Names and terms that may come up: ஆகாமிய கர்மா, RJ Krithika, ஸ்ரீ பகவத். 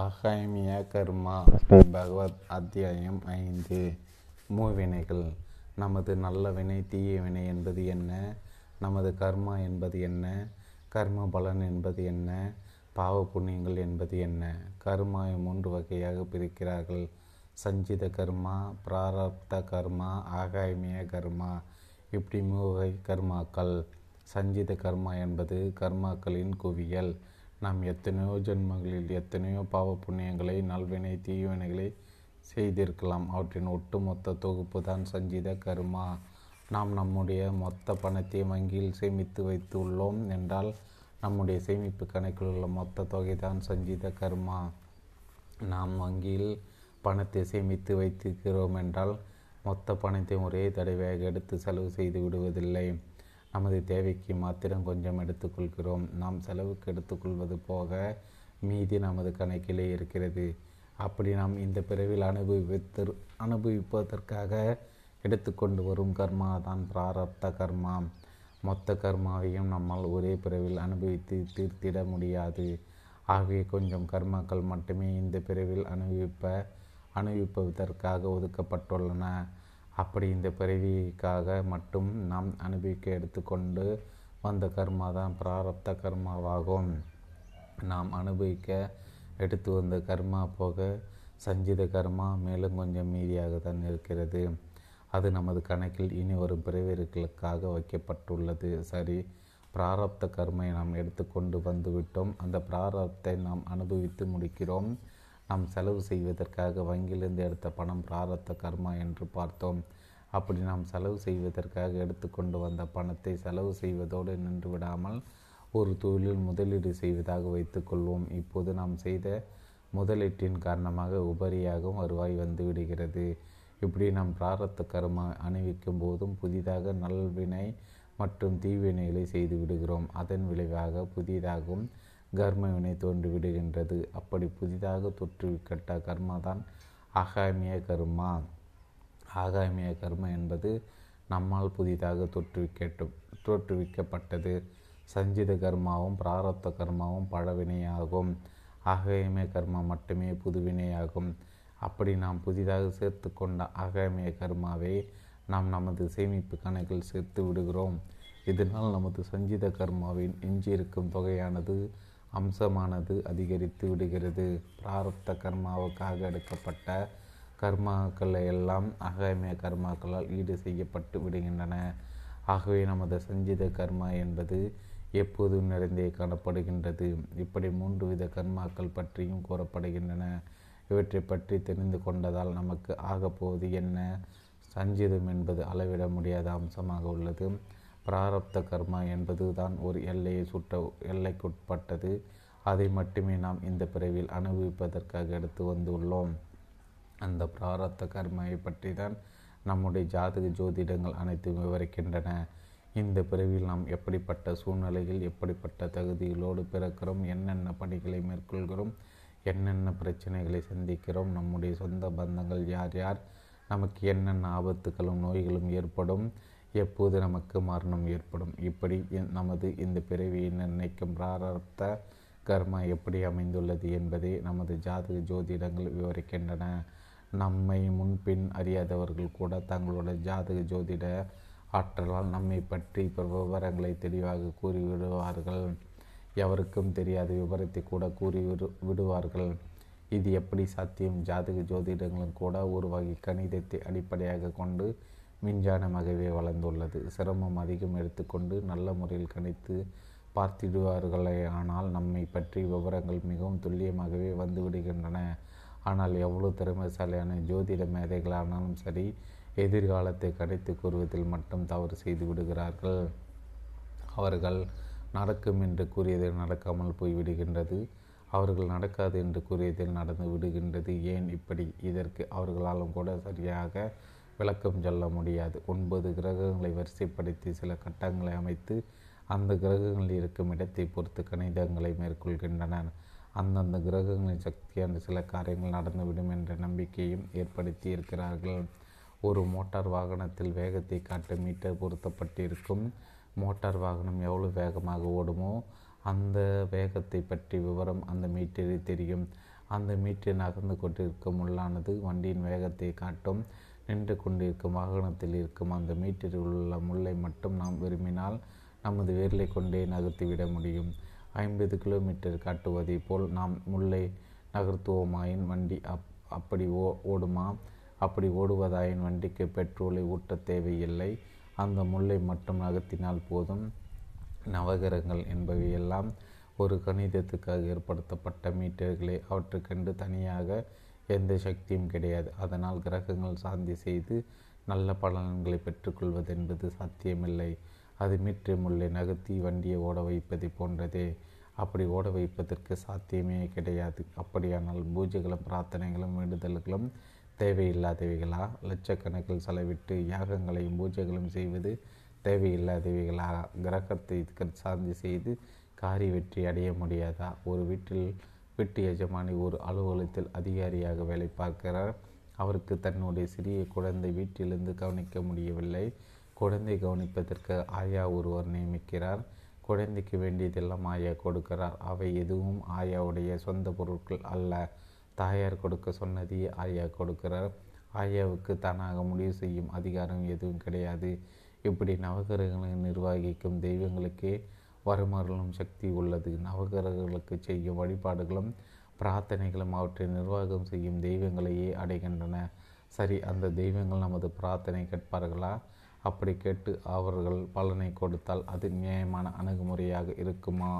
ஆகாமிய கர்மா ஸ்ரீ பகவத் அத்தியாயம் 5. மூவினைகள். நமது நல்ல வினை, தீய வினை என்பது என்ன? நமது கர்மா என்பது என்ன? கர்ம பலன் என்பது என்ன? பாவ புண்ணியங்கள் என்பது என்ன? கர்மா 3 வகையாக பிரிக்கிறார்கள். சஞ்சித கர்மா, பிராரப்த கர்மா, ஆகாமிய கர்மா. இப்படி 3 கர்மாக்கள். சஞ்சித கர்மா என்பது கர்மாக்களின் குவியல். நாம் எத்தனையோ ஜென்மங்களில் எத்தனையோ பாவ புண்ணியங்களை, நல்வினை, தீவினைகளை செய்திருக்கலாம். அவற்றின் ஒட்டுமொத்த தொகுப்பு தான் சஞ்சித கர்மா. நாம் நம்முடைய மொத்த பணத்தை வங்கியில் சேமித்து வைத்து உள்ளோம் என்றால் நம்முடைய சேமிப்பு கணக்கில் உள்ள மொத்த தொகை தான் சஞ்சித கர்மா. நாம் வங்கியில் பணத்தை சேமித்து வைத்திருக்கிறோம் என்றால் மொத்த பணத்தை ஒரே தடவையாக எடுத்து செலவு செய்து விடுவதில்லை. நமது தேவைக்கு மாத்திரம் கொஞ்சம் எடுத்துக்கொள்கிறோம். நாம் செலவுக்கு எடுத்துக்கொள்வது போக மீதி நமது கணக்கிலே இருக்கிறது. அப்படி நாம் இந்த பிறவில் அனுபவிப்பதற்காக எடுத்துக்கொண்டு வரும் கர்மா தான் பிராரப்த கர்மா. மொத்த கர்மாவையும் நம்மால் ஒரே பிறவில் அனுபவித்து தீர்த்திட முடியாது. ஆகவே கொஞ்சம் கர்மாக்கள் மட்டுமே இந்த பிறவில் அனுபவிப்பதற்காக ஒதுக்கப்பட்டுள்ளன. அப்படி இந்த பிறவிக்காக மட்டும் நாம் அனுபவிக்க எடுத்துக்கொண்டு வந்த கர்மா தான் பிராரப்த கர்மாவாகும். நாம் அனுபவிக்க எடுத்து வந்த கர்மா போக சஞ்சித கர்மா மேலும் கொஞ்சம் மீதியாக தான் இருக்கிறது. அது நமது கணக்கில் இனி வரும் பிறவிகளுக்காக வைக்கப்பட்டுள்ளது. சரி, பிராரப்த கர்மை நாம் எடுத்துக்கொண்டு வந்துவிட்டோம். அந்த பிராரப்தை நாம் அனுபவித்து முடிக்கிறோம். நாம் செலவு செய்வதற்காக வங்கியிலிருந்து எடுத்த பணம் பிராரப்த கர்மா என்று பார்த்தோம். அப்படி நாம் செலவு செய்வதற்காக எடுத்துக்கொண்டு வந்த பணத்தை செலவு செய்வதோடு நின்று விடாமல் ஒரு தொழிலில் முதலீடு செய்வதாக வைத்துக்கொள்வோம். இப்போது நாம் செய்த முதலீட்டின் காரணமாக உபரியாகவும் வருவாய் வந்துவிடுகிறது. இப்படி நாம் பிராரப்த கர்மா அணிவிக்கும் போதும் புதிதாக நல்வினை மற்றும் தீவினைகளை செய்து விடுகிறோம். அதன் விளைவாக புதிதாகவும் கர்ம வினை தோன்றிவிடுகின்றது. அப்படி புதிதாக தொற்றுவிட்ட கர்மா தான் ஆகாமிய கர்மா. ஆகாமிய கர்மா என்பது நம்மால் புதிதாக தோற்றுவிக்கப்பட்டது. சஞ்சித கர்மாவும் பிராரப்த கர்மாவும் பழவினையாகும். ஆகாமிய கர்மா மட்டுமே புதுவினையாகும். அப்படி நாம் புதிதாக சேர்த்து கொண்ட ஆகாமிய கர்மாவை நாம் நமது சேமிப்பு கணக்கில் சேர்த்து விடுகிறோம். இதனால் நமது சஞ்சித கர்மாவின் எஞ்சியிருக்கும் தொகையானது அம்சமானது அதிகரித்து விடுகிறது. பிராரப்த கர்மாவுக்காக எடுக்கப்பட்ட கர்மாக்களை எல்லாம் ஆகாமிய கர்மாக்களால் ஈடு செய்யப்பட்டு விடுகின்றன. ஆகவே நமது சஞ்சித கர்மா என்பது எப்போதும் நிறைந்தே காணப்படுகின்றது. இப்படி 3 வித கர்மாக்கள் பற்றியும் கூறப்படுகின்றன. இவற்றை பற்றி தெரிந்து கொண்டதால் நமக்கு ஆகப்போவது என்ன? சஞ்சிதம் என்பது அளவிட முடியாத அம்சமாக உள்ளது. பிராரப்த கர்மா என்பது தான் ஒரு எல்லைக்குட்பட்டது. அதை மட்டுமே நாம் இந்த பிறவில் அனுபவிப்பதற்காக எடுத்து வந்துள்ளோம். அந்த பிராரப்த கர்மாவை பற்றி தான் நம்முடைய ஜாதக ஜோதிடங்கள் அனைத்தும் விவரிக்கின்றன. இந்த பிறவில் நாம் எப்படிப்பட்ட சூழ்நிலையில், எப்படிப்பட்ட தகுதிகளோடு பிறக்கிறோம், என்னென்ன பணிகளை மேற்கொள்கிறோம், என்னென்ன பிரச்சனைகளை சந்திக்கிறோம், நம்முடைய சொந்த பந்தங்கள் யார் யார், நமக்கு என்னென்ன ஆபத்துகளும் நோய்களும் ஏற்படும், எப்போது நமக்கு மரணம் ஏற்படும், இப்படி நமது இந்த பிறவியை நிர்ணயிக்கும் பிராரப்த கர்மா எப்படி அமைந்துள்ளது என்பதை நமது ஜாதக ஜோதிடங்கள் விவரிக்கின்றன. நம்மை முன்பின் அறியாதவர்கள் கூட தங்களோட ஜாதக ஜோதிட ஆற்றலால் நம்மை பற்றி விவரங்களை தெளிவாக கூறிவிடுவார்கள். எவருக்கும் தெரியாத விவரத்தை கூட கூறிவிடுவார்கள். இது எப்படி சாத்தியம்? ஜாதக ஜோதிடங்களும் கூட ஒரு வகை கணிதத்தை அடிப்படையாக கொண்டு விஞ்ஞானமாகவே வளர்ந்துள்ளது. சிரமம் அதிகம் எடுத்துக்கொண்டு நல்ல முறையில் கணித்து பார்த்திடுவார்களே, ஆனால் நம்மை பற்றி விவரங்கள் மிகவும் துல்லியமாகவே வந்துவிடுகின்றன. ஆனால் எவ்வளவு திறமைசாலியான ஜோதிட மேதைகளானாலும் சரி, எதிர்காலத்தை கணித்து கூறுவதில் மட்டும் தவறு செய்து விடுகிறார்கள். அவர்கள் நடக்கும் என்று கூறியது நடக்காமல் போய்விடுகின்றது. அவர்கள் நடக்காது என்று கூறியதில் நடந்து விடுகின்றது. ஏன் இப்படி? இதற்கு அவர்களாலும் கூட சரியாக விளக்கம் சொல்ல முடியாது. 9 கிரகங்களை வரிசைப்படுத்தி சில கட்டங்களை அமைத்து அந்த கிரகங்கள் இருக்கும் இடத்தை பொறுத்து கணிதங்களை மேற்கொள்கின்றனர். அந்தந்த கிரகங்களின் சக்தியான சில காரியங்கள் நடந்துவிடும் என்ற நம்பிக்கையும் ஏற்படுத்தி இருக்கிறார்கள். ஒரு மோட்டார் வாகனத்தில் வேகத்தை காட்டும் மீட்டர் பொருத்தப்பட்டிருக்கும். மோட்டார் வாகனம் எவ்வளவு வேகமாக ஓடுமோ அந்த வேகத்தை பற்றி விவரம் அந்த மீட்டரில் தெரியும். அந்த மீட்டை நகர்ந்து கொண்டிருக்கும் முள்ளானது வண்டியின் வேகத்தை காட்டும். நின்று கொண்டிருக்கும் வாகனத்தில் இருக்கும் அந்த மீட்டரில் உள்ள முள்ளை மட்டும் நாம் விரும்பினால் நமது வேர்லை கொண்டே நகர்த்திவிட முடியும். 50 கிலோமீட்டர் காட்டுவதை போல் நாம் முள்ளை நகர்த்துவோமாயின் வண்டி அப்படி ஓடுமா? அப்படி ஓடுவதாயின் வண்டிக்கு பெட்ரோலை ஊட்ட தேவையில்லை. அந்த முள்ளை மட்டும் நகர்த்தினால் போதும். நவகிரகங்கள் என்பவையெல்லாம் ஒரு கணிதத்துக்காக ஏற்படுத்தப்பட்ட மீட்டர்களே. அவற்றுக்கென்று தனியாக எந்த சக்தியும் கிடையாது. அதனால் கிரகங்கள் சாந்தி செய்து நல்ல பலன்களை பெற்றுக்கொள்வதென்பது சாத்தியமில்லை. அது மீட்டரை முள்ளை நகர்த்தி வண்டியை ஓட வைப்பதை போன்றதே. அப்படி ஓட வைப்பதற்கு சாத்தியமே கிடையாது. அப்படியானால் பூஜைகளும் பிரார்த்தனைகளும் வேண்டுதல்களும் தேவையில்லாதவைகளா? லட்சக்கணக்கில் செலவிட்டு யாகங்களையும் பூஜைகளும் செய்வது தேவையில்லாதவைகளா? கிரகத்தை சாந்தி செய்து காரி வெற்றி அடைய முடியாதா? ஒரு வீட்டு எஜமானி ஒரு அலுவலகத்தில் அதிகாரியாக வேலை பார்க்கிறார். அவருக்கு தன்னுடைய சிறிய குழந்தை வீட்டிலிருந்து கவனிக்க முடியவில்லை. குழந்தை கவனிப்பதற்கு ஆயா ஒருவர் நியமிக்கிறார். குழந்தைக்கு வேண்டியதெல்லாம் ஆயா கொடுக்கிறார். அவை எதுவும் ஆயாவுடைய சொந்த பொருட்கள் அல்ல. தாயார் கொடுக்க சொன்னதையே ஆயா கொடுக்கிறார். ஆயாவுக்கு தானாக முடிவு செய்யும் அதிகாரம் எதுவும் கிடையாது. இப்படி நவகிரகங்களை நிர்வகிக்கும் தெய்வங்களுக்கே வருமாறும் சக்தி உள்ளது. நவகிரகங்களுக்கு செய்யும் வழிபாடுகளும் பிரார்த்தனைகளும் அவற்றை நிர்வாகம் செய்யும் தெய்வங்களையே அடைகின்றன. சரி, அந்த தெய்வங்கள் நமது பிரார்த்தனை கேட்பார்களா? அப்படி கேட்டு அவர்கள் பலனை கொடுத்தால் அது நியாயமான அணுகுமுறையாக இருக்குமா?